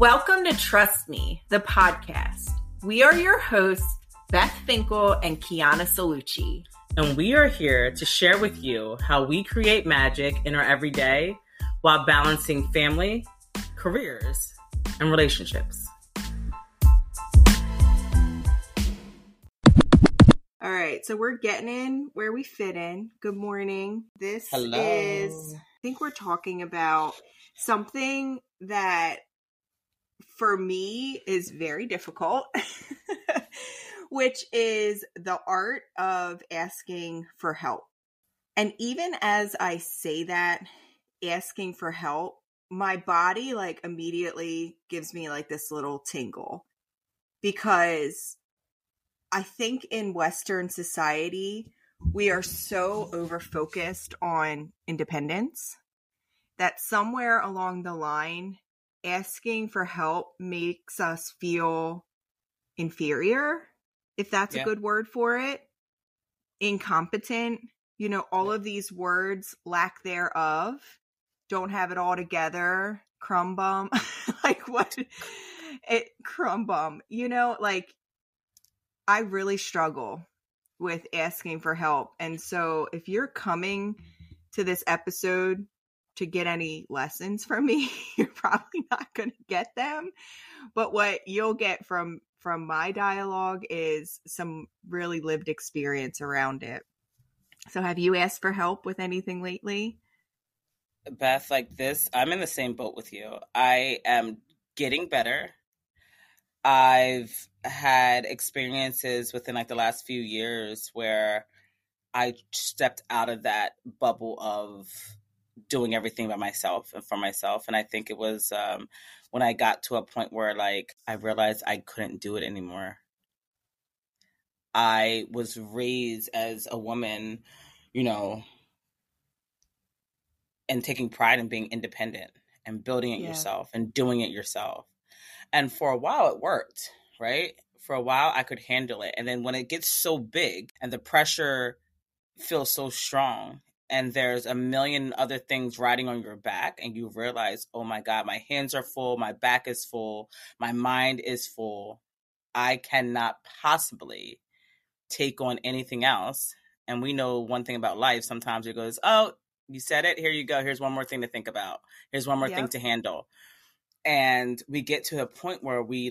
Welcome to Trust Me, the podcast. We are your hosts, Beth Finkel and Kiana Salucci. And we are here to share with you how we create magic in our everyday while balancing family, careers, and relationships. All right, so we're getting in where we fit in. Good morning. I think we're talking about something that for me is very difficult, which is the art of asking for help. And even as I say that, asking for help, my body immediately gives me this little tingle, because I think in Western society, we are so over-focused on independence that somewhere along the line, asking for help makes us feel inferior, if that's a good word for it, incompetent, all of these words, lack thereof, don't have it all together, crumb bum, crumb bum, I really struggle with asking for help. And so if you're coming to this episode to get any lessons from me, you're probably not going to get them. But what you'll get from my dialogue is some really lived experience around it. So have you asked for help with anything lately? Beth, I'm in the same boat with you. I am getting better. I've had experiences within the last few years where I stepped out of that bubble of doing everything by myself and for myself. And I think it was when I got to a point where I realized I couldn't do it anymore. I was raised as a woman, and taking pride in being independent and building it yourself and doing it yourself. And for a while it worked, right? For a while I could handle it. And then when it gets so big and the pressure feels so strong, and there's a million other things riding on your back, and you realize, oh my God, my hands are full, my back is full, my mind is full. I cannot possibly take on anything else. And we know one thing about life. Sometimes it goes, oh, you said it. Here you go. Here's one more thing to think about. Here's one more thing to handle. And we get to a point where we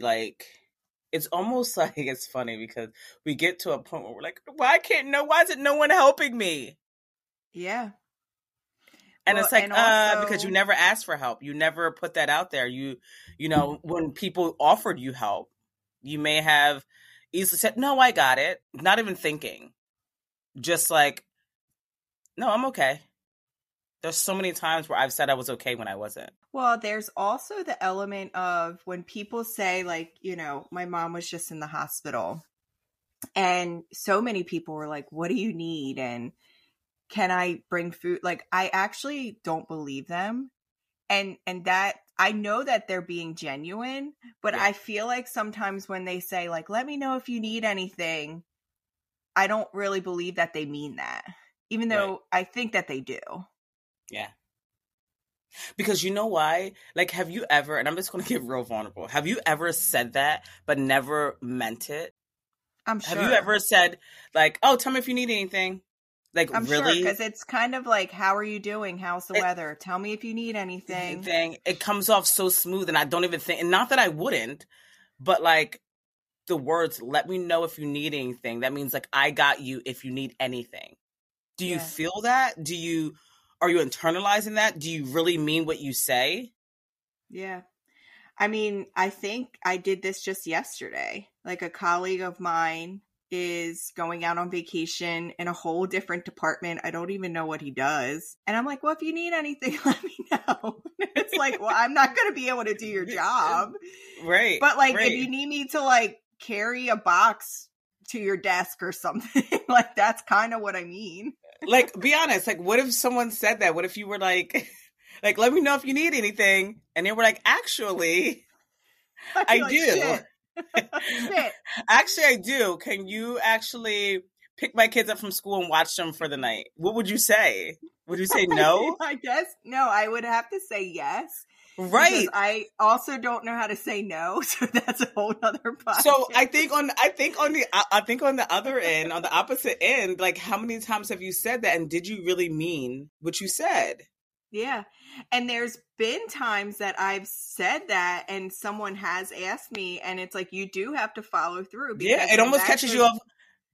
it's almost it's funny because we get to a point where we're why isn't no one helping me? Yeah. And because you never asked for help. You never put that out there. You when people offered you help, you may have easily said, no, I got it. Not even thinking. Just no, I'm okay. There's so many times where I've said I was okay when I wasn't. Well, there's also the element of when people say my mom was just in the hospital, and so many people were what do you need? And can I bring food? I actually don't believe them. And that I know that they're being genuine, but I feel sometimes when they say let me know if you need anything, I don't really believe that they mean that, even though I think that they do. Yeah. Because you know why? Have you ever, and I'm just going to get real vulnerable. Have you ever said that, but never meant it? I'm sure. Have you ever said oh, tell me if you need anything? I'm really? Because sure, it's kind of how are you doing? How's the weather? Tell me if you need anything. It comes off so smooth, and I don't even think, and not that I wouldn't, but the words, let me know if you need anything. That means I got you if you need anything. Do you feel that? Are you internalizing that? Do you really mean what you say? Yeah. I mean, I think I did this just yesterday. A colleague of mine is going out on vacation in a whole different department. I don't even know what he does. And I'm well, if you need anything, let me know. It's well, I'm not going to be able to do your job. Right. But if you need me to carry a box to your desk or something, that's kind of what I mean. Be honest, what if someone said that? What if you were let me know if you need anything. And they were actually, I do. Shit. Actually, I do. Can you actually pick my kids up from school and watch them for the night? What would you say? Would you say no? I guess no, I would have to say yes. Right. I also don't know how to say no, so that's a whole other podcast. So I think on the other end, on the opposite end, like how many times have you said that, and did you really mean what you said? Yeah. And there's been times that I've said that and someone has asked me, and it's like, you do have to follow through. Yeah. It almost catches you off,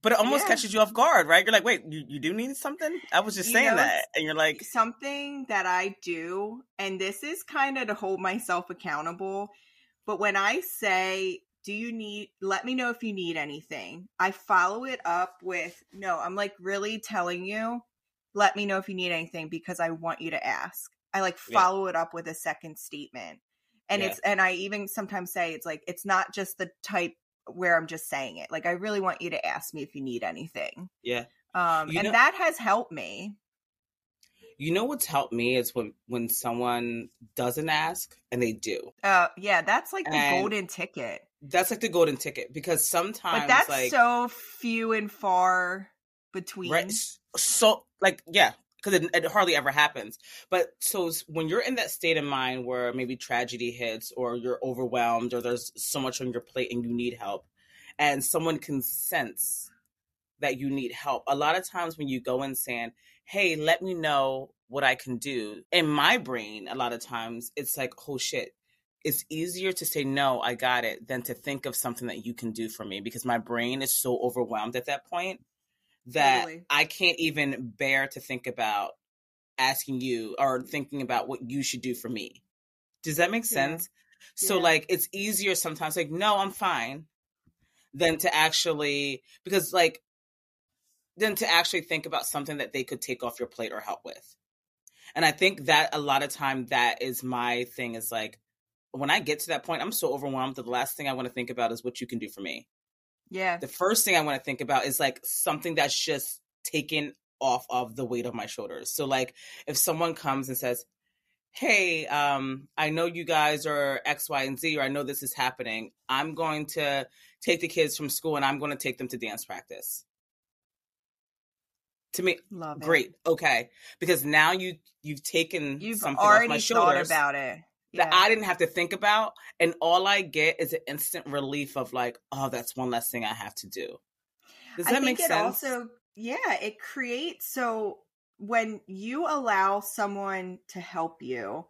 but it almost catches you off guard, right? You're like, wait, you do need something? I was just saying that. And you're like, something that I do, and this is kind of to hold myself accountable. But when I say, let me know if you need anything, I follow it up with, no, I'm like really telling you, let me know if you need anything because I want you to ask. I like follow it up with a second statement. And I even sometimes say, it's like, it's not just the type where I'm just saying it. Like, I really want you to ask me if you need anything. Yeah. And that has helped me. You know, what's helped me is when someone doesn't ask and they do. That's like the golden ticket. That's like the golden ticket, because sometimes, but that's like, so few and far between. Right. So like, yeah, because it hardly ever happens. But so when you're in that state of mind where maybe tragedy hits, or you're overwhelmed, or there's so much on your plate and you need help, and someone can sense that you need help, a lot of times when you go in saying, hey, let me know what I can do, in my brain, a lot of times it's like, oh shit, it's easier to say, no, I got it, than to think of something that you can do for me, because my brain is so overwhelmed at that point that totally. I can't even bear to think about asking you or thinking about what you should do for me. Does that make sense? Yeah. So like, it's easier sometimes, like, no, I'm fine, than to actually think about something that they could take off your plate or help with. And I think that a lot of time that is my thing, is like, when I get to that point, I'm so overwhelmed that the last thing I want to think about is what you can do for me. Yeah. The first thing I want to think about is like something that's just taken off of the weight of my shoulders. So like, if someone comes and says, hey, I know you guys are X, Y, and Z, or I know this is happening, I'm going to take the kids from school and I'm going to take them to dance practice. To me, love it. Great. Okay. Because now you've taken something off my shoulders. You've already thought about it. Yeah. That I didn't have to think about. And all I get is an instant relief of like, oh, that's one less thing I have to do. Does that make sense? Also, yeah, it creates. So when you allow someone to help you,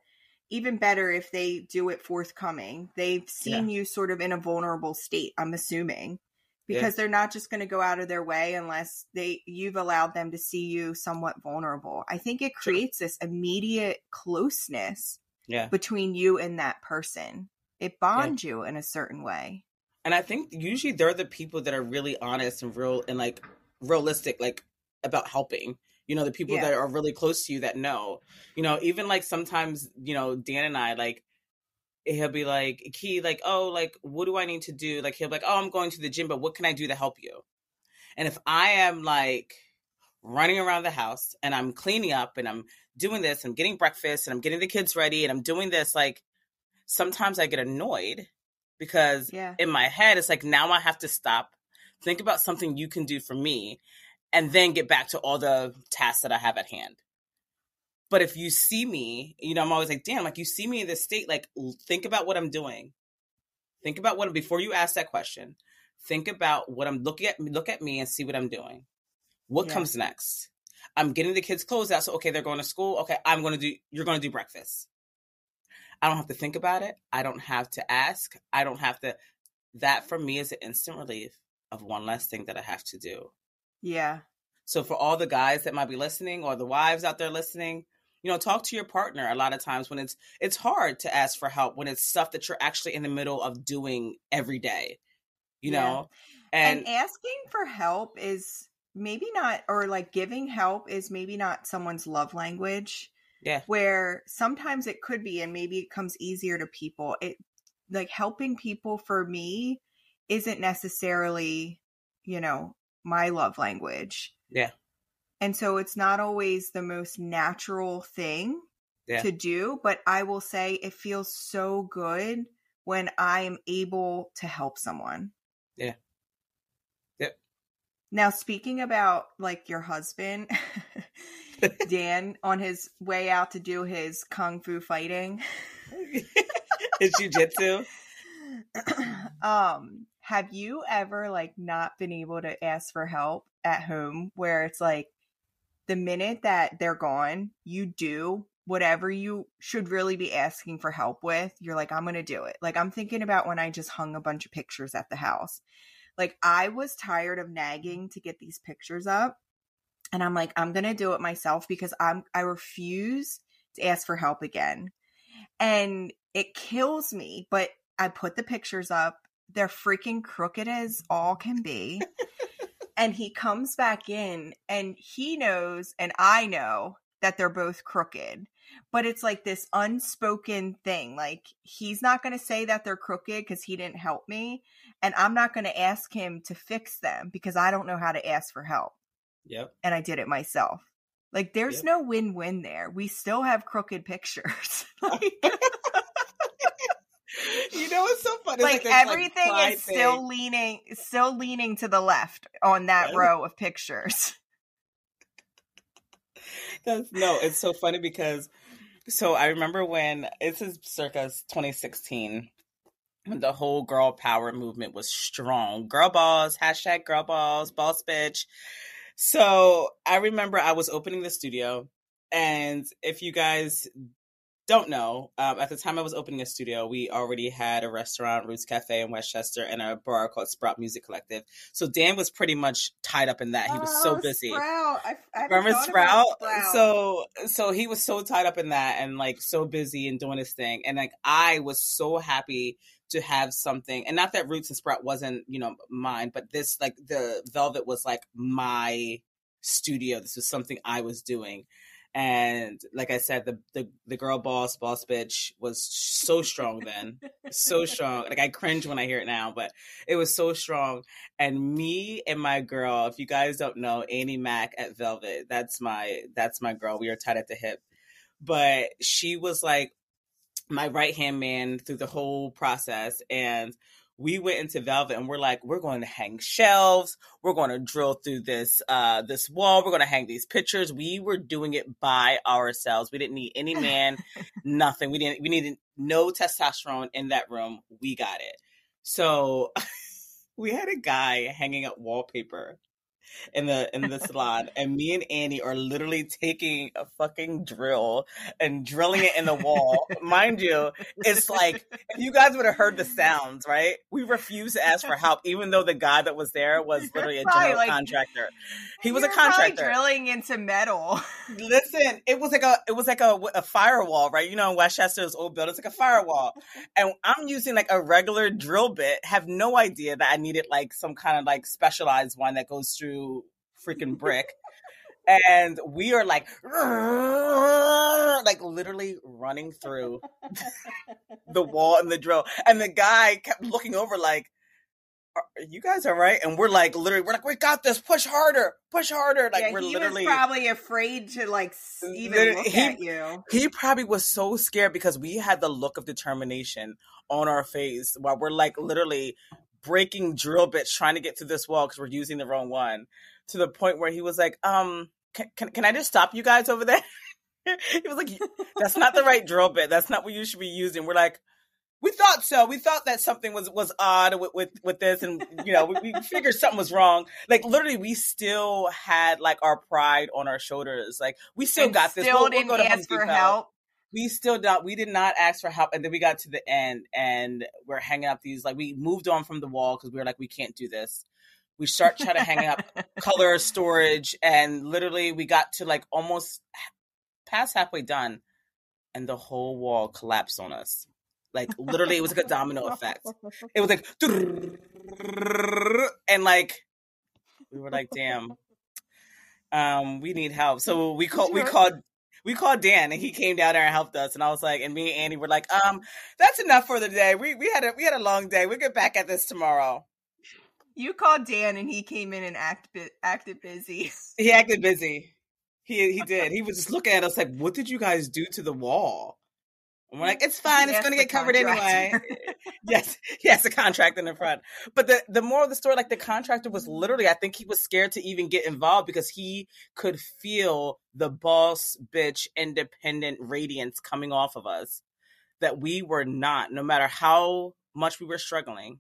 even better if they do it forthcoming, they've seen you sort of in a vulnerable state, I'm assuming, because they're not just going to go out of their way unless you've allowed them to see you somewhat vulnerable. I think it creates this immediate closeness. Yeah. Between you and that person. It bonds you in a certain way. And I think usually they're the people that are really honest and real and like realistic, like about helping, you know, the people that are really close to you that know, you know, even like sometimes, you know, Dan and I, like, he'll be like, oh, like, what do I need to do? Like, he'll be like, oh, I'm going to the gym, but what can I do to help you? And if I am like running around the house and I'm cleaning up and I'm doing this, I'm getting breakfast and I'm getting the kids ready and I'm doing this, like, sometimes I get annoyed because in my head, it's like, now I have to stop, think about something you can do for me, and then get back to all the tasks that I have at hand. But if you see me, you know, I'm always like, damn, like, you see me in this state, like, think about what I'm doing. Think about what, before you ask that question, think about what I'm looking at, look at me and see what I'm doing. What comes next? I'm getting the kids' clothes out. So, okay, they're going to school. Okay, you're going to do breakfast. I don't have to think about it. I don't have to ask. I don't have to. That for me is an instant relief of one less thing that I have to do. Yeah. So for all the guys that might be listening, or the wives out there listening, you know, talk to your partner. A lot of times when it's hard to ask for help when it's stuff that you're actually in the middle of doing every day, you know, and asking for help is maybe not, or like giving help is maybe not someone's love language. Yeah. Where sometimes it could be, and maybe it comes easier to people. It, like, helping people for me isn't necessarily, you know, my love language. Yeah. And so it's not always the most natural thing to do, but I will say it feels so good when I am able to help someone. Yeah. Now, speaking about like your husband, Dan, on his way out to do his kung fu fighting, It's jujitsu. Have you ever like not been able to ask for help at home, where it's like the minute that they're gone, you do whatever you should really be asking for help with? You're like, I'm going to do it. Like, I'm thinking about when I just hung a bunch of pictures at the house. Like, I was tired of nagging to get these pictures up. And I'm like, I'm going to do it myself because I refuse to ask for help again. And it kills me, but I put the pictures up. They're freaking crooked as all can be. And he comes back in and he knows and I know that they're both crooked. But it's like this unspoken thing. Like, he's not going to say that they're crooked because he didn't help me. And I'm not going to ask him to fix them because I don't know how to ask for help. Yep. And I did it myself. Like, there's no win-win there. We still have crooked pictures. Like, you know, it's so funny. Like everything like is still leaning to the left on that row of pictures. It's so funny because, so I remember when, this is circa 2016, when the whole girl power movement was strong. Girl balls, hashtag girl balls, boss bitch. So I remember I was opening the studio, and if you guys don't know, at the time I was opening a studio, we already had a restaurant, Roots Cafe in Westchester, and a bar called Sprout Music Collective. So Dan was pretty much tied up in that. He was so busy. Sprout. I remember Sprout? Sprout. So he was so tied up in that and like so busy and doing his thing. And like, I was so happy to have something, and not that Roots and Sprout wasn't, you know, mine, but this, like, the Velvet was like my studio. This was something I was doing. And like I said, the girl boss bitch was so strong then. So strong. Like, I cringe when I hear it now, but it was so strong. And me and my girl, if you guys don't know, Annie Mack at Velvet, that's my girl. We are tied at the hip. But she was like my right-hand man through the whole process. And we went into Velvet and we're like, we're going to hang shelves. We're going to drill through this wall. We're going to hang these pictures. We were doing it by ourselves. We didn't need any man, nothing. We needed no testosterone in that room. We got it. So we had a guy hanging up wallpaper in the salon, and me and Annie are literally taking a fucking drill and drilling it in the wall. Mind you, it's like, if you guys would have heard the sounds, right? We refused to ask for help, even though the guy that was there was literally a general contractor. He was a contractor drilling into metal. Listen, it was like a firewall, right? You know, in Westchester's old building, it's like a firewall, and I'm using like a regular drill bit. Have no idea that I needed like some kind of like specialized one that goes through freaking brick. And we are like literally running through the wall and the drill, and the guy kept looking over like, are you guys all right? And we're like we got this, push harder. Like, yeah, we're he was probably afraid to like even look at you. He probably was so scared because we had the look of determination on our face while we're like literally breaking drill bits trying to get through this wall because we're using the wrong one, to the point where he was like, can I just stop you guys over there? He was like, that's not the right drill bit. That's not what you should be using. We're like, we thought so. We thought that something was odd with this, and you know, we figured something was wrong. Like, literally, we still had like our pride on our shoulders. Like, we still got this. Still didn't ask for help. We still don't. We did not ask for help, and then we got to the end, and we're hanging up these. Like, we moved on from the wall because we were like, we can't do this. We start trying to hang up color storage, and literally, we got to like almost past halfway done, and the whole wall collapsed on us. Like, literally, it was like a domino effect. It was like, and like, we were like, damn, we need help. So we called Dan, and he came down there and helped us. And I was like, and me and Annie were like, that's enough for the day. We had a long day. We'll get back at this tomorrow. You called Dan, and he came in and acted busy. He acted busy. He did. He was just looking at us like, what did you guys do to the wall? And we're like, it's fine. It's going to get covered anyway. Yes, the contract in the front. But the moral of the story, like, the contractor was literally, I think he was scared to even get involved because he could feel the boss bitch independent radiance coming off of us. that we were not, no matter how much we were struggling,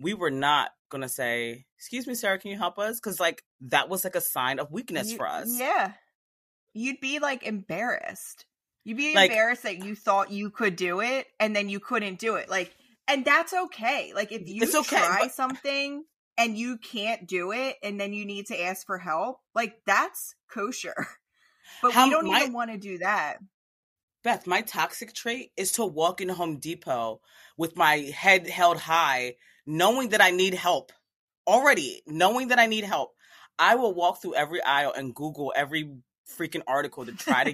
we were not going to say, excuse me, Sarah, can you help us? Because like that was like a sign of weakness for us. Yeah. You'd be like embarrassed. You'd be like, embarrassed that you thought you could do it and then you couldn't do it. Like, and that's okay. Like if you try something and you can't do it and then you need to ask for help, like that's kosher. But we don't even want to do that. Beth, my toxic trait is to walk into Home Depot with my head held high, knowing that I need help. Already knowing that I need help. I will walk through every aisle and Google every freaking article to try to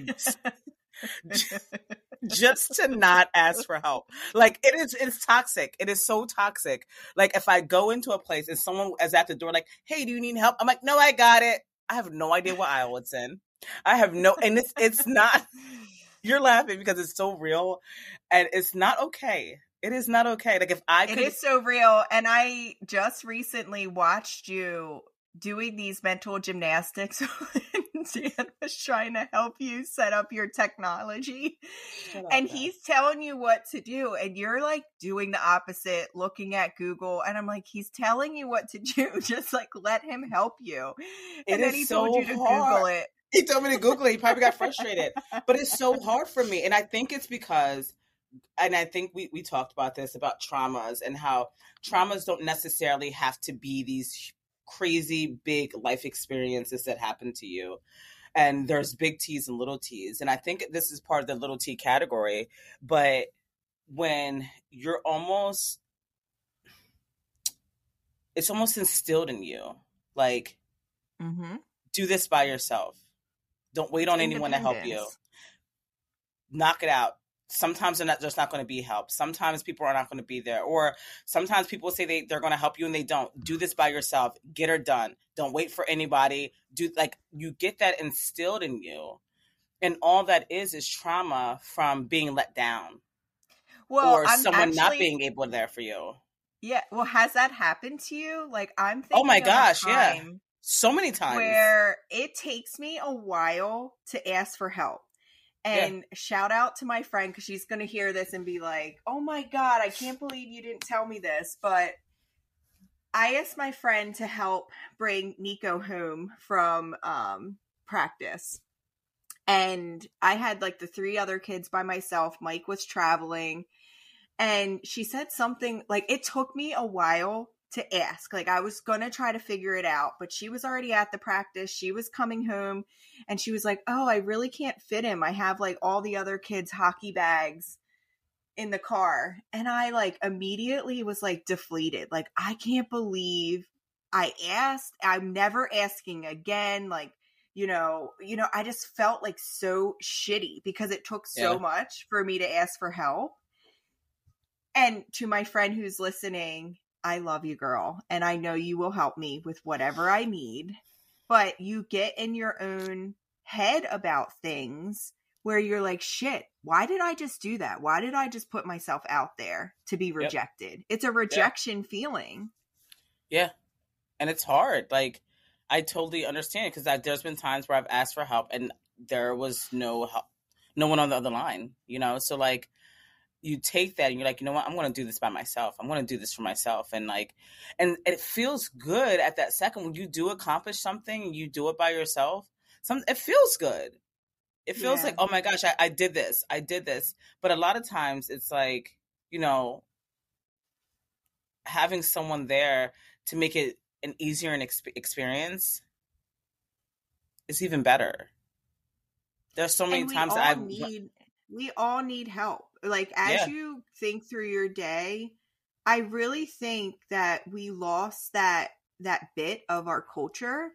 just to not ask for help. Like it's toxic. It is so toxic. Like if I go into a place and someone is at the door like, hey, do you need help? I'm like, no, I got it. I have no idea what aisle it's in. I have no, and it's not, you're laughing because it's so real and it's not okay. It is not okay. Like if I could. It is so real. And I just recently watched you doing these mental gymnastics when Dan was trying to help you set up your technology. And he's telling you what to do. And you're like doing the opposite, looking at Google. And I'm like, he's telling you what to do. Just like let him help you. And then he told you to Google it. He told me to Google it. He probably got frustrated. But it's so hard for me. And I think it's because, and I think we talked about this, about traumas and how traumas don't necessarily have to be these crazy, big life experiences that happen to you. And there's big T's and little T's. And I think this is part of the little T category. But when you're almost, it's almost instilled in you. Like, do this by yourself. Don't wait on anyone to help you. Knock it out. Sometimes there's not going to be help. Sometimes people are not going to be there. Or sometimes people say they're going to help you and they don't. Do this by yourself. Get her done. Don't wait for anybody. You get that instilled in you. And all that is trauma from being let down. Well, or someone not being able there for you. Yeah. Well, has that happened to you? Like I'm thinking, oh my gosh, yeah. So many times. Where it takes me a while to ask for help. And shout out to my friend because she's going to hear this and be like, oh my God, I can't believe you didn't tell me this. But I asked my friend to help bring Nico home from practice. And I had like the three other kids by myself. Mike was traveling. And she said something like, it took me a while to ask. Like I was going to try to figure it out, but she was already at the practice. She was coming home and she was like, oh, I really can't fit him. I have like all the other kids' hockey bags in the car. And I like immediately was like deflated. Like, I can't believe I asked. I'm never asking again. Like, you know, I just felt like so shitty because it took so much for me to ask for help. And to my friend who's listening, I love you, girl. And I know you will help me with whatever I need. But you get in your own head about things where you're like, shit, why did I just do that? Why did I just put myself out there to be rejected? Yep. It's a rejection feeling. Yeah. And it's hard. Like, I totally understand because there's been times where I've asked for help and there was no help, no one on the other line, you know? So, like, you take that and you're like, you know what? I'm going to do this by myself. I'm going to do this for myself. And like, and it feels good at that second when you do accomplish something and you do it by yourself. It feels good. It feels like, oh my gosh, I did this. I did this. But a lot of times it's like, you know, having someone there to make it an easier experience is even better. There's so many times that we all need help. Like, as you think through your day, I really think that we lost that bit of our culture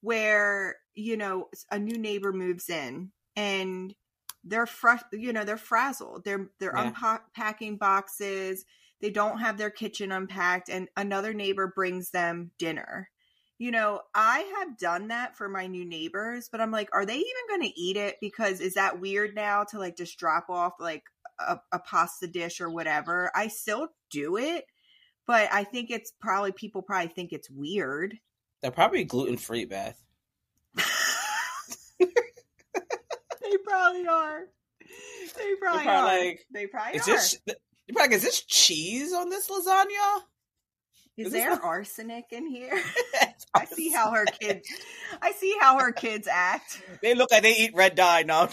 where, you know, a new neighbor moves in and they're frazzled. They're unpacking boxes. They don't have their kitchen unpacked and another neighbor brings them dinner. You know, I have done that for my new neighbors, but I'm like, are they even going to eat it? Because is that weird now to like just drop off like a pasta dish or whatever? I still do it, but I think it's probably people probably think it's weird. They're probably gluten-free, Beth. They probably are. They probably are. Is this cheese on this lasagna? Is there arsenic in here? I see how her kids act. They look like they eat red dye now.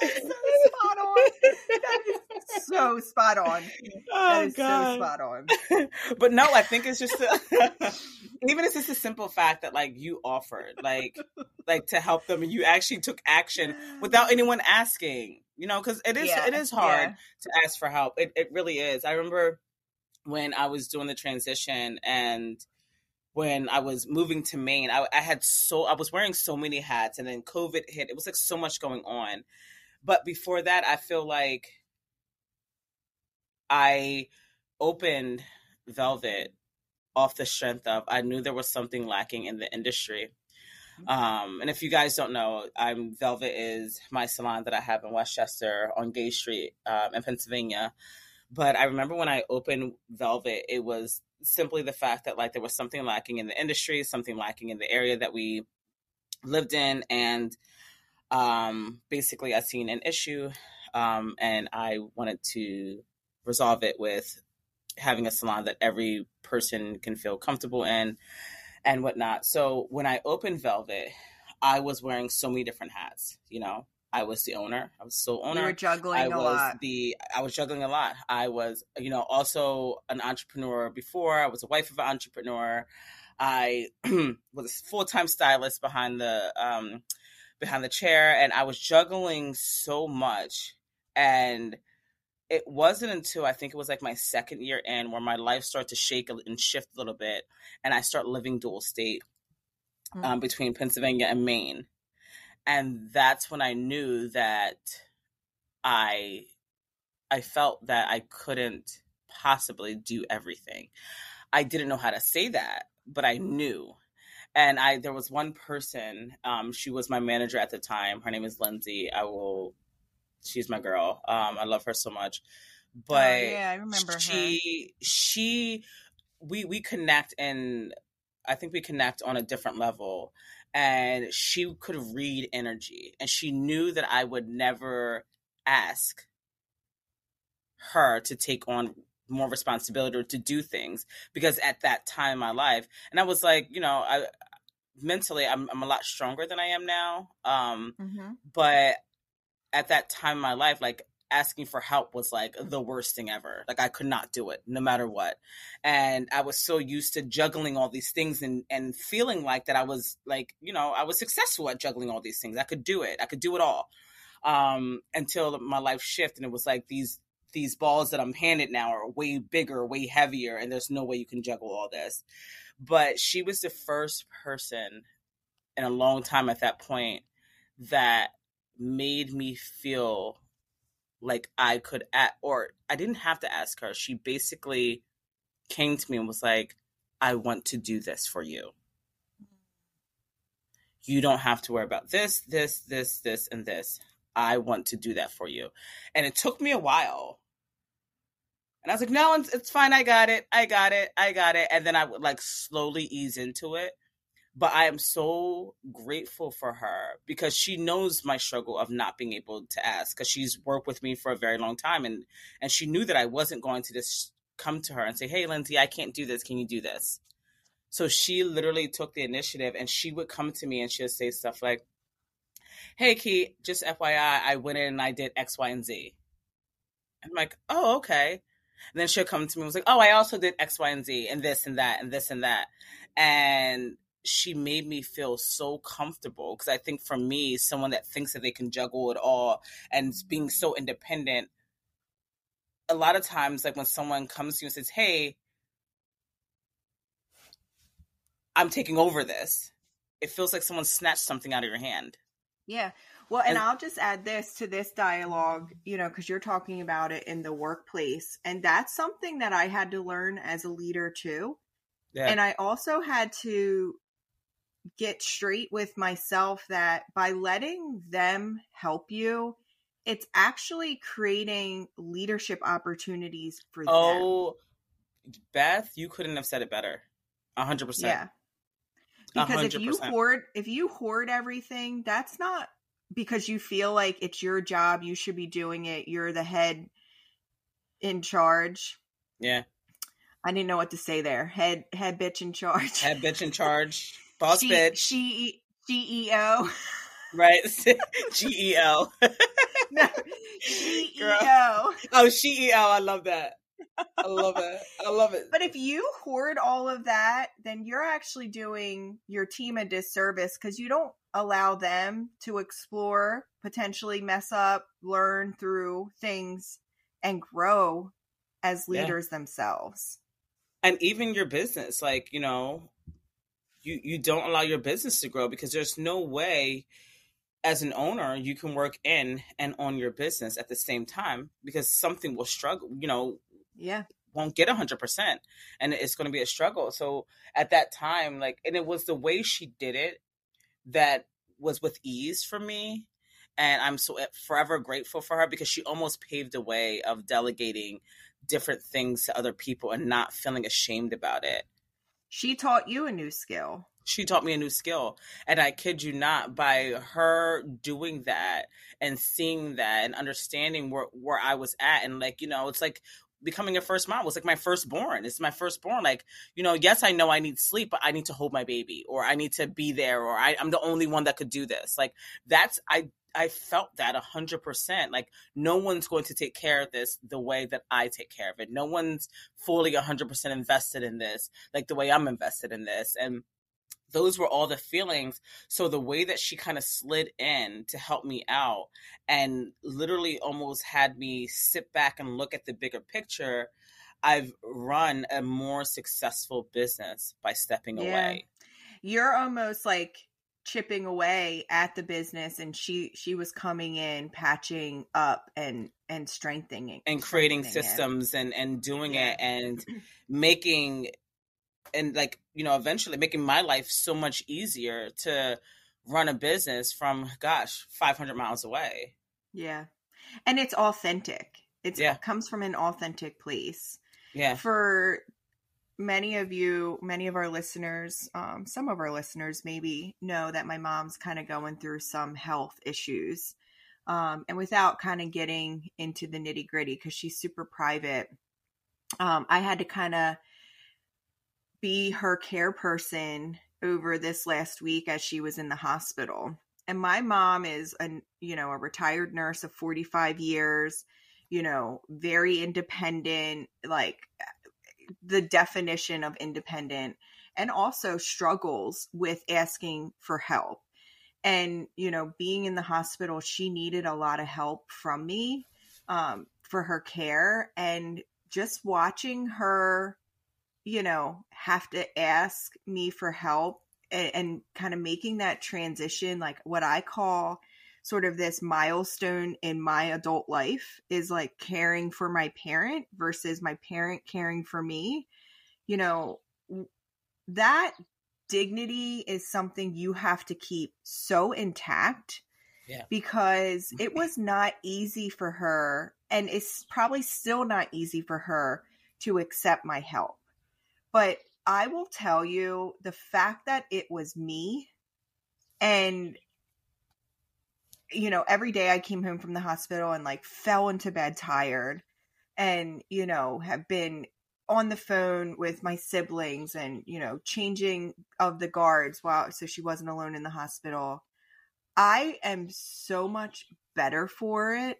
That is so spot on. But no, I think it's just a simple fact that like you offered like to help them, and you actually took action without anyone asking, you know, because it is hard to ask for help. It really is. I remember when I was doing the transition and when I was moving to Maine, I was wearing so many hats, and then COVID hit. It was like so much going on. But before that, I feel like I opened Velvet off the strength of, I knew there was something lacking in the industry. And if you guys don't know, Velvet is my salon that I have in Westchester on Gay Street in Pennsylvania. But I remember when I opened Velvet, it was simply the fact that like there was something lacking in the industry, something lacking in the area that we lived in, and basically I seen an issue, and I wanted to resolve it with having a salon that every person can feel comfortable in and whatnot. So when I opened Velvet, I was wearing so many different hats, you know. I was the owner. I was sole owner. You were juggling a lot. I was juggling a lot. I was, you know, also an entrepreneur before. I was a wife of an entrepreneur. I was a full-time stylist behind the chair, and I was juggling so much. And it wasn't until I think it was like my second year in where my life started to shake and shift a little bit, and I started living dual state between Pennsylvania and Maine. And that's when I knew that I felt that I couldn't possibly do everything. I didn't know how to say that, but I knew. And there was one person, she was my manager at the time. Her name is Lindsay. She's my girl. I love her so much. But I remember her. We connect, and I think we connect on a different level. And she could read energy, and she knew that I would never ask her to take on more responsibility or to do things, because at that time in my life, and I was like, you know, I'm a lot stronger than I am now. But at that time in my life, like asking for help was like the worst thing ever. Like I could not do it no matter what. And I was so used to juggling all these things and feeling like that I was like, you know, I was successful at juggling all these things. I could do it. I could do it all until my life shifted. And it was like these balls that I'm handed now are way bigger, way heavier, and there's no way you can juggle all this. But she was the first person in a long time at that point that made me feel like I could, or I didn't have to ask her. She basically came to me and was like, I want to do this for you. You don't have to worry about this, and this. I want to do that for you. And it took me a while. And I was like, no, it's fine. I got it. And then I would like slowly ease into it. But I am so grateful for her, because she knows my struggle of not being able to ask, because she's worked with me for a very long time. And she knew that I wasn't going to just come to her and say, hey, Lindsay, I can't do this. Can you do this? So she literally took the initiative, and she would come to me and she would say stuff like, hey, Key, just FYI, I went in and I did X, Y, and Z. I'm like, oh, okay. And then she'll come to me and was like, oh, I also did X, Y, and Z, and this and that and this and that. And she made me feel so comfortable, because I think for me, someone that thinks that they can juggle it all and being so independent, a lot of times, like when someone comes to you and says, hey, I'm taking over this, it feels like someone snatched something out of your hand. Yeah. Well, and I'll just add this to this dialogue, you know, because you're talking about it in the workplace. And that's something that I had to learn as a leader too. Yeah. And I also had to get straight with myself that by letting them help you, it's actually creating leadership opportunities for them. Oh, Beth, you couldn't have said it better. 100%. Yeah. Because 100%. if you hoard everything, that's not because you feel like it's your job, you should be doing it, you're the head in charge. Yeah. I didn't know what to say there. Head bitch in charge. Head bitch in charge. Boss bitch. CEO. Right. GEO. No, CEO. Oh, CEO. I love that. I love it. I love it. But if you hoard all of that, then you're actually doing your team a disservice because you don't allow them to explore, potentially mess up, learn through things, and grow as leaders themselves. And even your business, like, you know, you don't allow your business to grow because there's no way as an owner you can work in and on your business at the same time because something will struggle, you know. Yeah. Won't get 100%. And it's going to be a struggle. So at that time, like, and it was the way she did it that was with ease for me. And I'm so forever grateful for her because she almost paved the way of delegating different things to other people and not feeling ashamed about it. She taught you a new skill. She taught me a new skill. And I kid you not, by her doing that and seeing that and understanding where I was at and, like, you know, it's like, becoming a first mom was like my firstborn. It's my firstborn. Like, you know, yes, I know I need sleep, but I need to hold my baby or I need to be there or I'm the only one that could do this. Like that's, I felt that 100%. Like no one's going to take care of this the way that I take care of it. No one's fully 100% invested in this, like the way I'm invested in this. And those were all the feelings. So the way that she kind of slid in to help me out and literally almost had me sit back and look at the bigger picture, I've run a more successful business by stepping away. You're almost like chipping away at the business and she was coming in, patching up and strengthening and creating systems it. and doing it and making and like, you know, eventually making my life so much easier to run a business from, gosh, 500 miles away. Yeah. And it's authentic. It comes from an authentic place. Yeah. For many of you, many of our listeners, some of our listeners maybe know that my mom's kind of going through some health issues. And without kind of getting into the nitty gritty, because she's super private, I had to kind of be her care person over this last week as she was in the hospital. And my mom is a retired nurse of 45 years, you know, very independent, like the definition of independent, and also struggles with asking for help. And, you know, being in the hospital, she needed a lot of help from me for her care, and just watching her, you know, have to ask me for help and kind of making that transition, like what I call sort of this milestone in my adult life is like caring for my parent versus my parent caring for me. You know, that dignity is something you have to keep so intact because it was not easy for her, and it's probably still not easy for her to accept my help. But I will tell you, the fact that it was me, and, you know, every day I came home from the hospital and like fell into bed tired and, you know, have been on the phone with my siblings and, you know, changing of the guards so she wasn't alone in the hospital. I am so much better for it,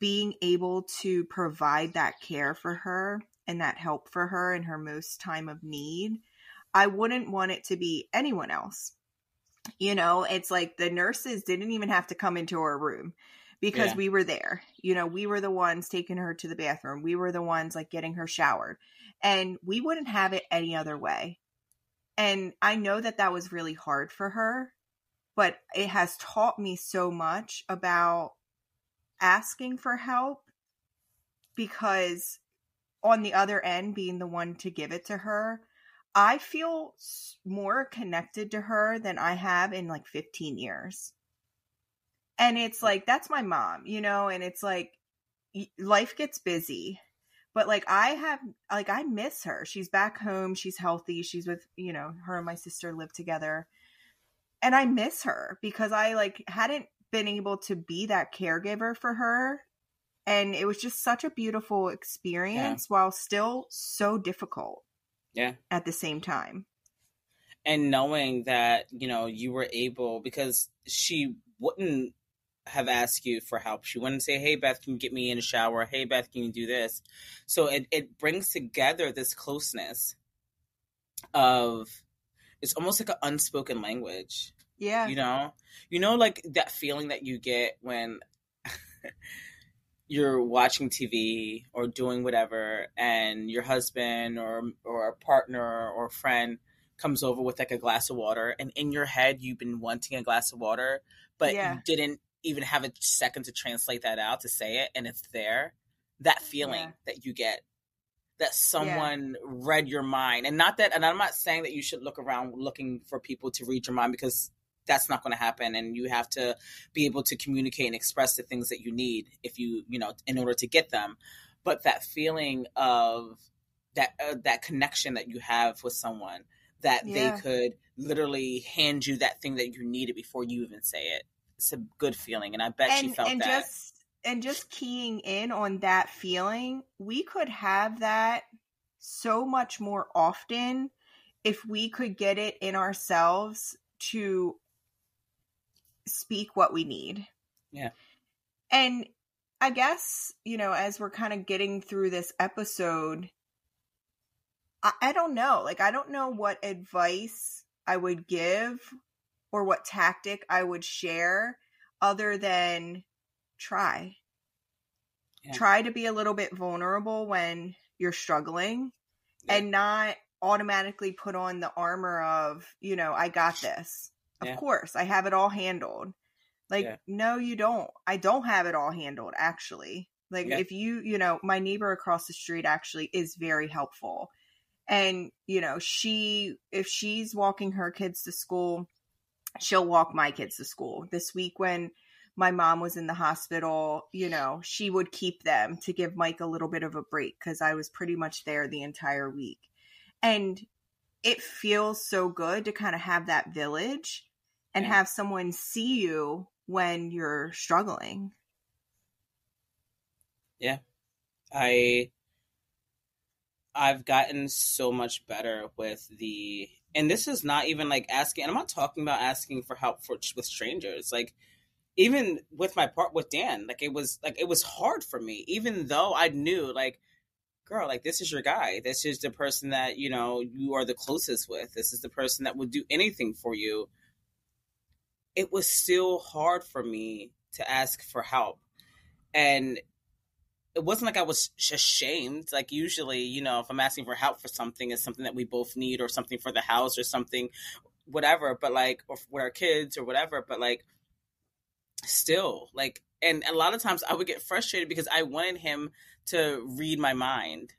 being able to provide that care for her and that help for her in her most time of need. I wouldn't want it to be anyone else. You know, it's like the nurses didn't even have to come into her room because we were there. You know, we were the ones taking her to the bathroom. We were the ones like getting her showered, and we wouldn't have it any other way. And I know that that was really hard for her, but it has taught me so much about asking for help, because on the other end, being the one to give it to her, I feel more connected to her than I have in like 15 years. And it's like, that's my mom, you know, and it's like life gets busy, But like, I miss her. She's back home. She's healthy. She's with, you know, her and my sister live together. And I miss her because I like hadn't been able to be that caregiver for her. And it was just such a beautiful experience while still so difficult. Yeah. At the same time. And knowing that, you know, you were able, because she wouldn't have asked you for help. She wouldn't say, hey, Beth, can you get me in a shower? Hey, Beth, can you do this? So it brings together this closeness of, it's almost like an unspoken language. Yeah. You know, like that feeling that you get when you're watching TV or doing whatever, and your husband or a partner or a friend comes over with like a glass of water, and in your head, you've been wanting a glass of water, but you didn't even have a second to translate that out, to say it, and it's there. That feeling that you get, that someone read your mind. And not that, and I'm not saying that you should look around looking for people to read your mind, because that's not going to happen. And you have to be able to communicate and express the things that you need if you in order to get them. But that feeling of that connection that you have with someone, that they could literally hand you that thing that you needed before you even say it. It's a good feeling, and I bet she felt that. Just keying in on that feeling, we could have that so much more often if we could get it in ourselves to speak what we need. Yeah. And I guess, you know, as we're kind of getting through this episode, I don't know. Like, I don't know what advice I would give or what tactic I would share other than try. Yeah. Try to be a little bit vulnerable when you're struggling and not automatically put on the armor of, you know, I got this. Of course, I have it all handled. Like, no, you don't. I don't have it all handled, actually. Like, if you know, my neighbor across the street actually is very helpful. And, you know, if she's walking her kids to school, she'll walk my kids to school. This week when my mom was in the hospital, you know, she would keep them to give Mike a little bit of a break, because I was pretty much there the entire week. And it feels so good to kind of have that village and have someone see you when you're struggling. Yeah. I've gotten so much better with the, and this is not even like asking, and I'm not talking about asking for help with strangers. Like, even with my part with Dan, like it was hard for me, even though I knew, like, girl, like, this is your guy. This is the person that, you know, you are the closest with. This is the person that would do anything for you. It was still hard for me to ask for help. And it wasn't like I was ashamed. Like, usually, you know, if I'm asking for help for something, it's something that we both need, or something for the house, or something, whatever, but like, or with our kids or whatever, but like, still, like, and a lot of times I would get frustrated because I wanted him to read my mind,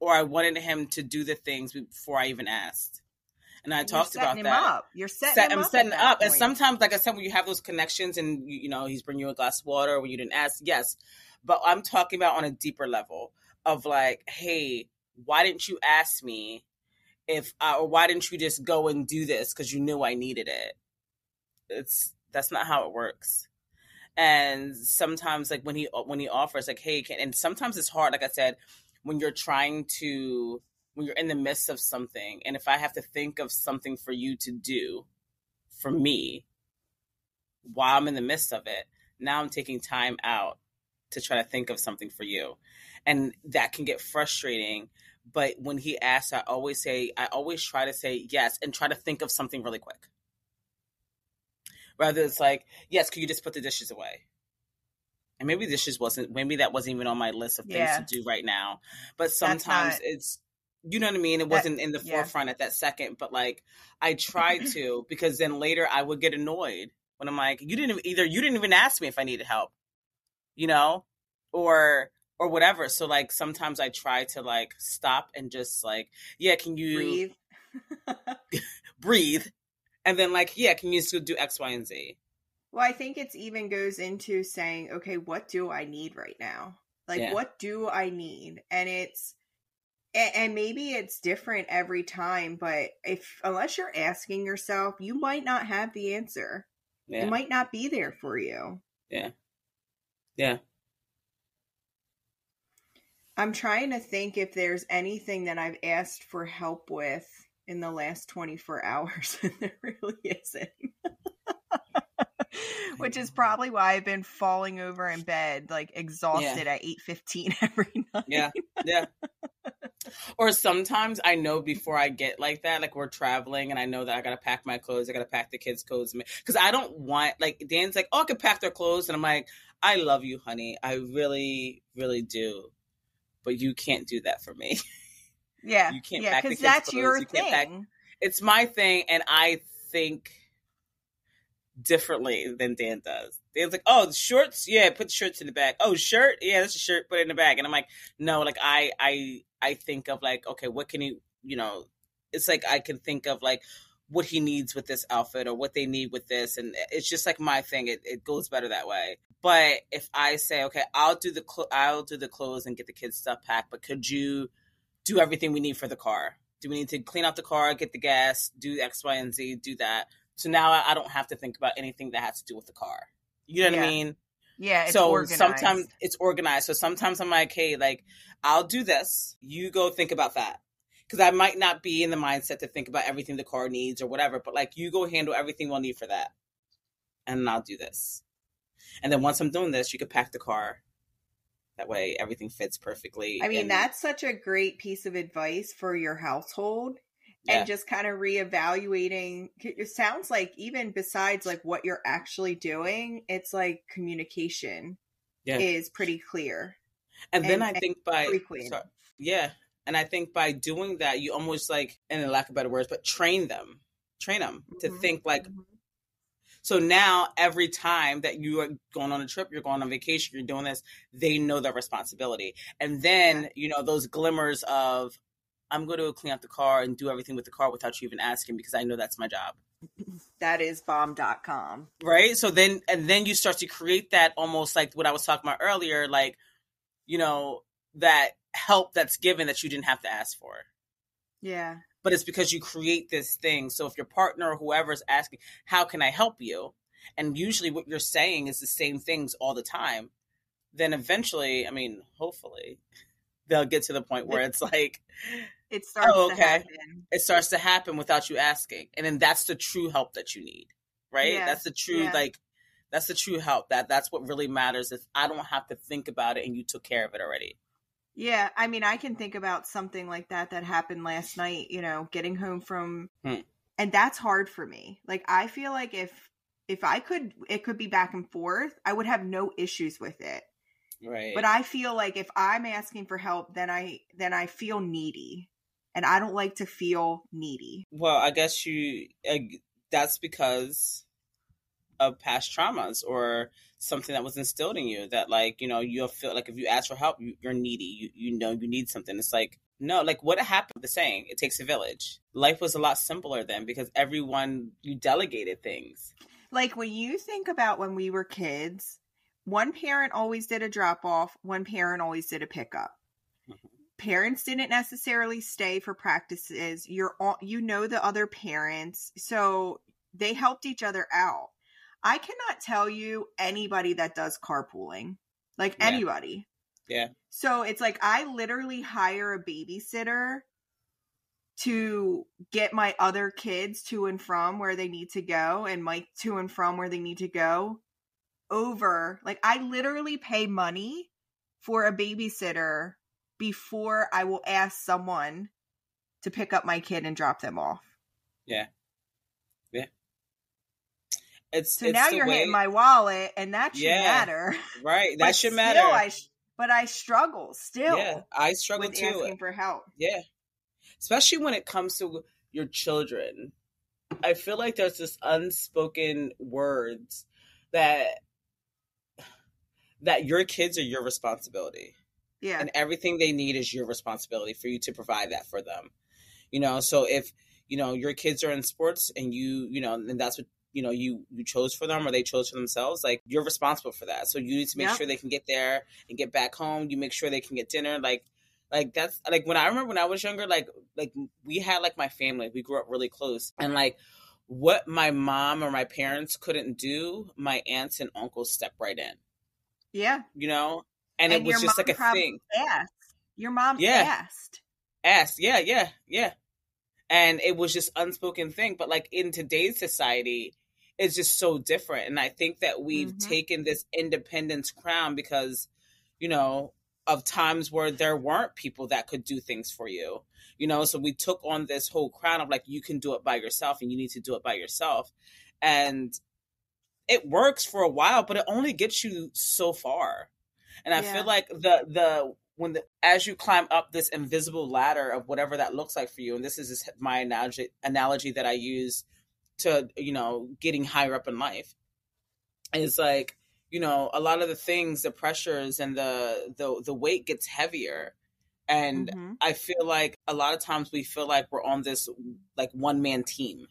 or I wanted him to do the things before I even asked. And I talked about that. You're setting him up. I'm setting him up. And sometimes, like I said, when you have those connections and, you know, he's bringing you a glass of water when you didn't ask. Yes. But I'm talking about on a deeper level of like, hey, why didn't you ask me or why didn't you just go and do this? 'Cause you knew I needed it. That's not how it works. And sometimes, like, when he offers, like, hey, and sometimes it's hard. Like I said, when you're when you're in the midst of something, and if I have to think of something for you to do for me while I'm in the midst of it, now I'm taking time out to try to think of something for you. And that can get frustrating. But when he asks, I always try to say yes and try to think of something really quick. Rather, it's like, yes, could you just put the dishes away? And maybe dishes wasn't, maybe that wasn't even on my list of things to do right now. But sometimes it's, you know what I mean? It wasn't in the forefront at that second, but like I tried to, because then later I would get annoyed when I'm like, you didn't even ask me if I needed help, you know, or whatever. So like, sometimes I try to like stop and just like, can you breathe? And then like, can you still do X, Y, and Z? Well, I think it even goes into saying, okay, what do I need right now? Like, what do I need? And it's, and maybe it's different every time, but unless you're asking yourself, you might not have the answer. Yeah. It might not be there for you. Yeah. Yeah. I'm trying to think if there's anything that I've asked for help with in the last 24 hours, and there really isn't. Which is probably why I've been falling over in bed, like, exhausted at 8:15 every night. Yeah, yeah. Or sometimes I know before I get like that, like, we're traveling and I know that I got to pack my clothes. I got to pack the kids' clothes. Because I don't want, like, Dan's like, oh, I could pack their clothes. And I'm like, I love you, honey. I really, really do. But you can't do that for me. Yeah. You can't pack the kids' clothes. Because that's your thing. It's my thing. And I think differently than Dan does. Dan's like, oh, the shorts? Yeah, put the shirts in the bag. Oh, shirt? Yeah, that's a shirt. Put it in the bag. And I'm like, no, like, I think of, like, okay, what can he, you know, it's like I can think of, like, what he needs with this outfit or what they need with this. And it's just, like, my thing. It goes better that way. But if I say, okay, I'll do the clothes and get the kids' stuff packed, but could you do everything we need for the car? Do we need to clean out the car, get the gas, do X, Y, and Z, do that? So now I don't have to think about anything that has to do with the car. You know what I mean? Yeah, it's organized. So sometimes it's organized. So sometimes I'm like, hey, like, I'll do this. You go think about that. Because I might not be in the mindset to think about everything the car needs or whatever. But, like, you go handle everything we'll need for that. And then I'll do this. And then once I'm doing this, you could pack the car. That way everything fits perfectly. I mean, that's such a great piece of advice for your household. Yeah. And just kind of reevaluating. It sounds like even besides, like, what you're actually doing, it's like communication is pretty clear. And then I think by doing that, you almost, like, and in lack of better words, but train them to think, like, so now every time that you are going on a trip, you're going on vacation, you're doing this, they know their responsibility. And then, you know, those glimmers of, I'm going to clean up the car and do everything with the car without you even asking, because I know that's my job. That is bomb.com. Right? So then, and then you start to create that almost like what I was talking about earlier, like, you know, that help that's given that you didn't have to ask for. Yeah. But it's because you create this thing. So if your partner or whoever's asking, how can I help you? And usually what you're saying is the same things all the time. Then eventually, I mean, hopefully, they'll get to the point where it's like, it starts to happen. It starts to happen without you asking. And then that's the true help that you need, right? Yeah. That's the true, like, that's the true help. That's what really matters, is I don't have to think about it and you took care of it already. Yeah. I mean, I can think about something like that happened last night, you know, getting home from, and that's hard for me. Like, I feel like if I could, it could be back and forth, I would have no issues with it. Right. But I feel like if I'm asking for help, then I feel needy. And I don't like to feel needy. Well, I guess that's because of past traumas or something that was instilled in you that, like, you know, you'll feel like if you ask for help, you're needy. You know, you need something. It's like, no, like, what happened? The saying, it takes a village. Life was a lot simpler then because you delegated things. Like, when you think about when we were kids, one parent always did a drop-off. One parent always did a pickup. Parents didn't necessarily stay for practices. You're all, you know, the other parents, so they helped each other out. I cannot tell you anybody that does carpooling, like anybody. Yeah. So it's like, I literally hire a babysitter to get my other kids to and from where they need to go, and Mike to and from where they need to go. Over, like, I literally pay money for a babysitter before I will ask someone to pick up my kid and drop them off. Yeah. Yeah. So now you're hitting my wallet, and that should matter. Right. That should matter. But I struggle still. Yeah, I struggle too. Asking for help. Yeah. Especially when it comes to your children. I feel like there's this unspoken words that your kids are your responsibility. Yeah. And everything they need is your responsibility for you to provide that for them. You know, so if, you know, your kids are in sports and you know, and that's what you know, you chose for them or they chose for themselves, like, you're responsible for that. So you need to make sure they can get there and get back home. You make sure they can get dinner. Like that's like when I remember when I was younger, like we had like my family, we grew up really close, and like what my mom or my parents couldn't do, my aunts and uncles step right in. Yeah. You know, and it was just like a thing. Asked. Your mom asked. Yeah. And it was just unspoken thing. But like in today's society, it's just so different. And I think that we've taken this independence crown because, you know, of times where there weren't people that could do things for you, you know? So we took on this whole crown of like, you can do it by yourself and you need to do it by yourself. And it works for a while, but it only gets you so far. And I feel like as you climb up this invisible ladder of whatever that looks like for you, and this is just my analogy that I use to, you know, getting higher up in life, is like, you know, a lot of the things, the pressures and the weight gets heavier. And I feel like a lot of times we feel like we're on this like one man team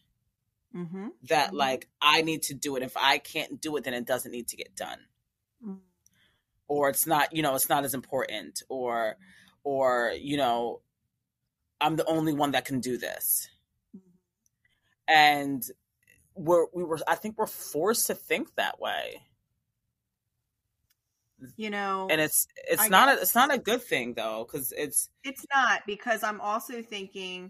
that like, I need to do it. If I can't do it, then it doesn't need to get done. Or it's not, you know, it's not as important, or, you know, I'm the only one that can do this. And I think we're forced to think that way. You know, and it's not a good thing though, because it's not, because I'm also thinking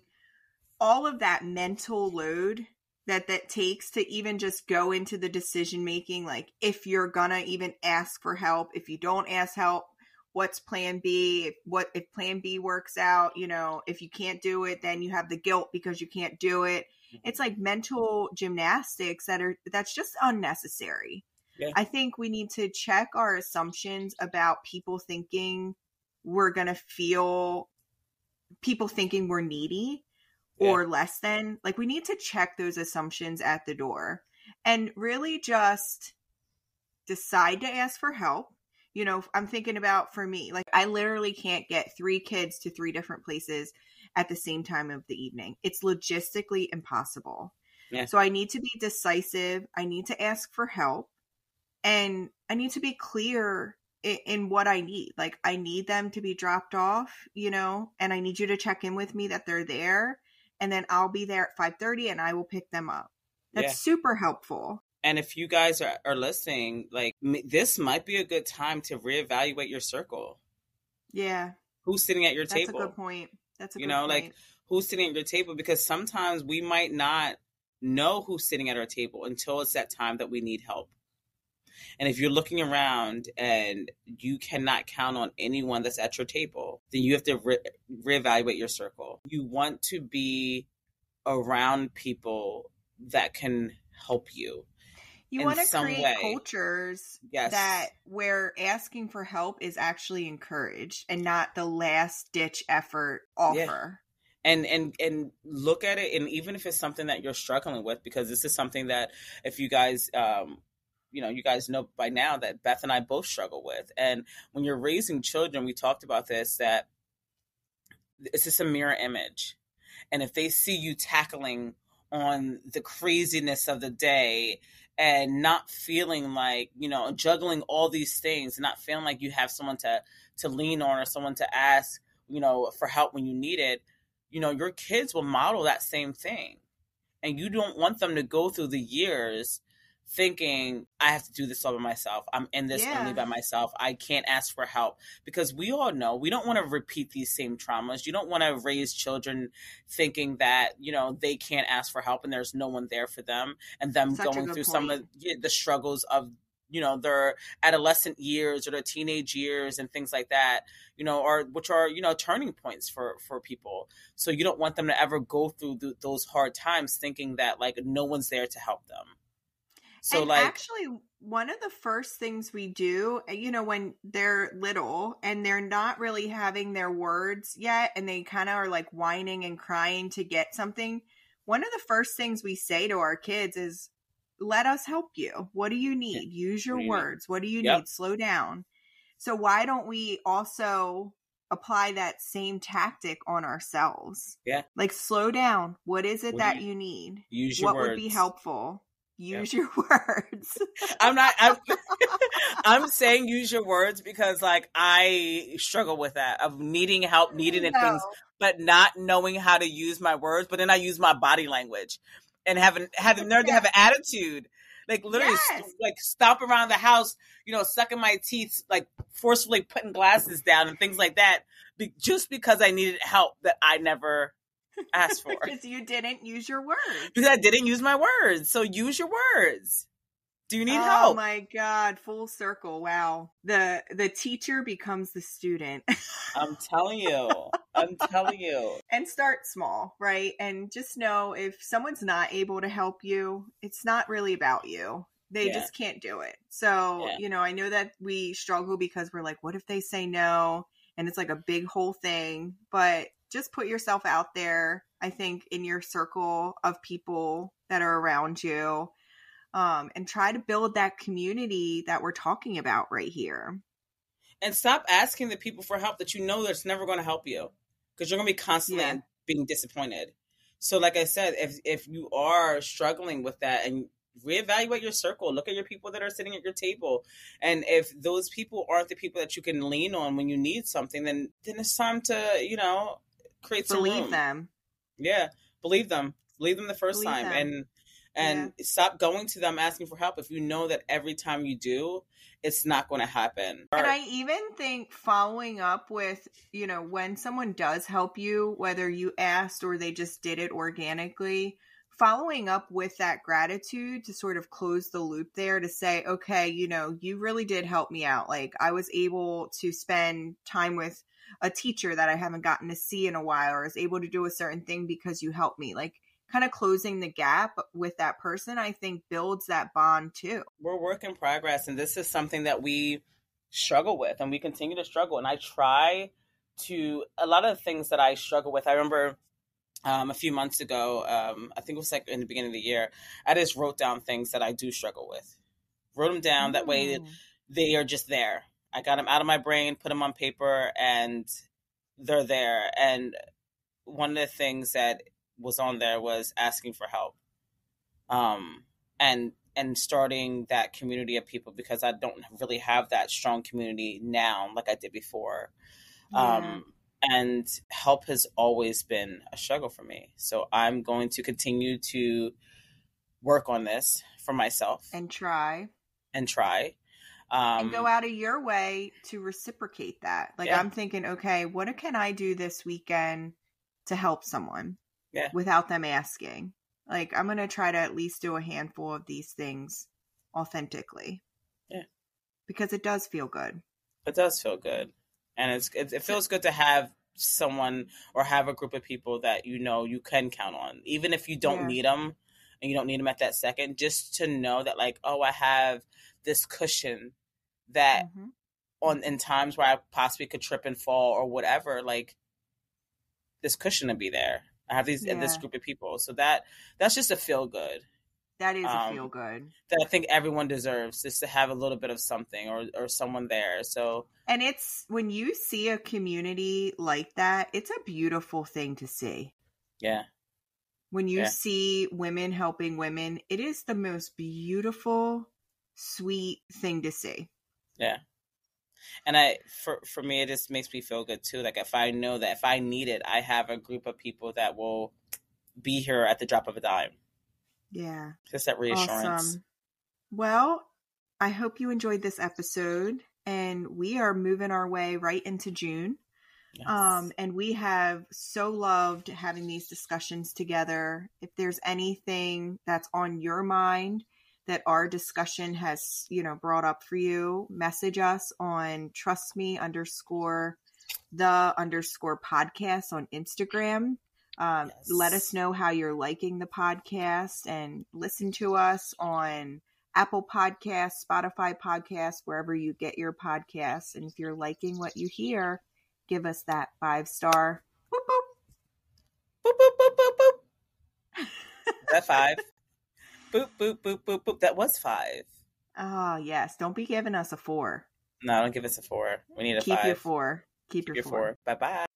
all of that mental load that takes to even just go into the decision making, like if you're gonna even ask for help, if you don't ask help, what's plan B? What if plan B works out? You know, if you can't do it, then you have the guilt because you can't do it. It's like mental gymnastics that's just unnecessary. Yeah. I think we need to check our assumptions about people thinking we're gonna feel, people thinking we're needy. Yeah. Or less than, like, we need to check those assumptions at the door and really just decide to ask for help. You know, I'm thinking about, for me, like, I literally can't get 3 kids to 3 different places at the same time of the evening. It's logistically impossible. Yeah. So I need to be decisive. I need to ask for help, and I need to be clear in what I need. Like, I need them to be dropped off, you know, and I need you to check in with me that they're there. And then I'll be there at 5:30 and I will pick them up. That's super helpful. And if you guys are listening, like, this might be a good time to reevaluate your circle. Yeah. Who's sitting at your table? That's a good point. You know, like, who's sitting at your table? Because sometimes we might not know who's sitting at our table until it's that time that we need help. And if you're looking around and you cannot count on anyone that's at your table, then you have to reevaluate your circle. You want to be around people that can help you. You want to create cultures that where asking for help is actually encouraged and not the last ditch effort offer. Yeah. And look at it. And even if it's something that you're struggling with, because this is something that if you guys, you guys know by now that Beth and I both struggle with. And when you're raising children, we talked about this, that it's just a mirror image. And if they see you tackling on the craziness of the day and not feeling like, you know, juggling all these things and not feeling like you have someone to lean on or someone to ask, you know, for help when you need it, you know, your kids will model that same thing. And you don't want them to go through the years thinking, I have to do this all by myself. I'm in this only by myself. I can't ask for help. Because we all know we don't want to repeat these same traumas. You don't want to raise children thinking that, you know, they can't ask for help and there's no one there for them. And them going through some of the struggles of, you know, their adolescent years or their teenage years and things like that, you know, or which are, you know, turning points for people. So you don't want them to ever go through those hard times thinking that, like, no one's there to help them. So, and like, actually, one of the first things we do, you know, when they're little and they're not really having their words yet, and they kind of are like whining and crying to get something, one of the first things we say to our kids is, let us help you. What do you need? Use your words. What do you need? Slow down. So why don't we also apply that same tactic on ourselves? Yeah. Like, slow down. What is it that you need? Use your words. What would be helpful? Use your words. I'm saying use your words because like I struggle with that of needing help, things, but not knowing how to use my words. But then I use my body language and having learned to have an attitude, like literally like stomp around the house, you know, sucking my teeth, like forcefully putting glasses down and things like that. Just because I needed help that I never asked for. Because you didn't use your words. Because I didn't use my words. So use your words. Do you need help? Oh my God. Full circle. Wow. The teacher becomes the student. I'm telling you. And start small, right? And just know if someone's not able to help you, it's not really about you. They just can't do it. So, you know, I know that we struggle because we're like, what if they say no? And it's like a big whole thing, but just put yourself out there, I think, in your circle of people that are around you, and try to build that community that we're talking about right here. And stop asking the people for help that you know that's never going to help you, because you're going to be constantly being disappointed. So like I said, if you are struggling with that, and reevaluate your circle, look at your people that are sitting at your table. And if those people aren't the people that you can lean on when you need something, then it's time to, you know, create some room. Them. Yeah. Believe them. Believe them the first time. And stop going to them asking for help if you know that every time you do, it's not going to happen. And I even think following up with, you know, when someone does help you, whether you asked or they just did it organically, following up with that gratitude to sort of close the loop there, to say, okay, you know, you really did help me out. Like I was able to spend time with a teacher that I haven't gotten to see in a while, or is able to do a certain thing because you helped me. Like kind of closing the gap with that person, I think builds that bond too. We're work in progress. And this is something that we struggle with and we continue to struggle. And a lot of the things that I struggle with, I remember a few months ago, I think it was like in the beginning of the year, I just wrote down things that I do struggle with. Wrote them down. That way they are just there. I got them out of my brain, put them on paper, and they're there. And one of the things that was on there was asking for help. And starting that community of people, because I don't really have that strong community now like I did before. And help has always been a struggle for me. So I'm going to continue to work on this for myself. And try. And go out of your way to reciprocate that. Like I'm thinking, okay, what can I do this weekend to help someone without them asking? Like I'm going to try to at least do a handful of these things authentically. Yeah. Because it does feel good. It does feel good. And it feels good to have someone or have a group of people that you know you can count on, even if you don't need them and you don't need them at that second, just to know that like, oh, I have this cushion that in times where I possibly could trip and fall or whatever, like this cushion to be there. I have this group of people. So that's just a feel good. That is a feel good that I think everyone deserves, just to have a little bit of something or someone there. So, and it's when you see a community like that, it's a beautiful thing to see. Yeah. When you see women helping women, it is the most beautiful, sweet thing to see. Yeah. And for me, it just makes me feel good too. Like if I know that if I need it, I have a group of people that will be here at the drop of a dime. Yeah. Just that reassurance. Awesome. Well, I hope you enjoyed this episode, and we are moving our way right into June. Yes. And we have so loved having these discussions together. If there's anything that's on your mind that our discussion has, you know, brought up for you, message us on trustme_the_podcast on Instagram. Let us know how you're liking the podcast, and listen to us on Apple Podcasts, Spotify Podcasts, wherever you get your podcasts. And if you're liking what you hear, give us that 5-star. Boop, boop. Boop, boop, boop, boop, boop. That 5. Boop, boop, boop, boop, boop. That was 5. Oh, yes. Don't be giving us a 4. No, don't give us a 4. We need a 5. Keep your 4. Bye-bye.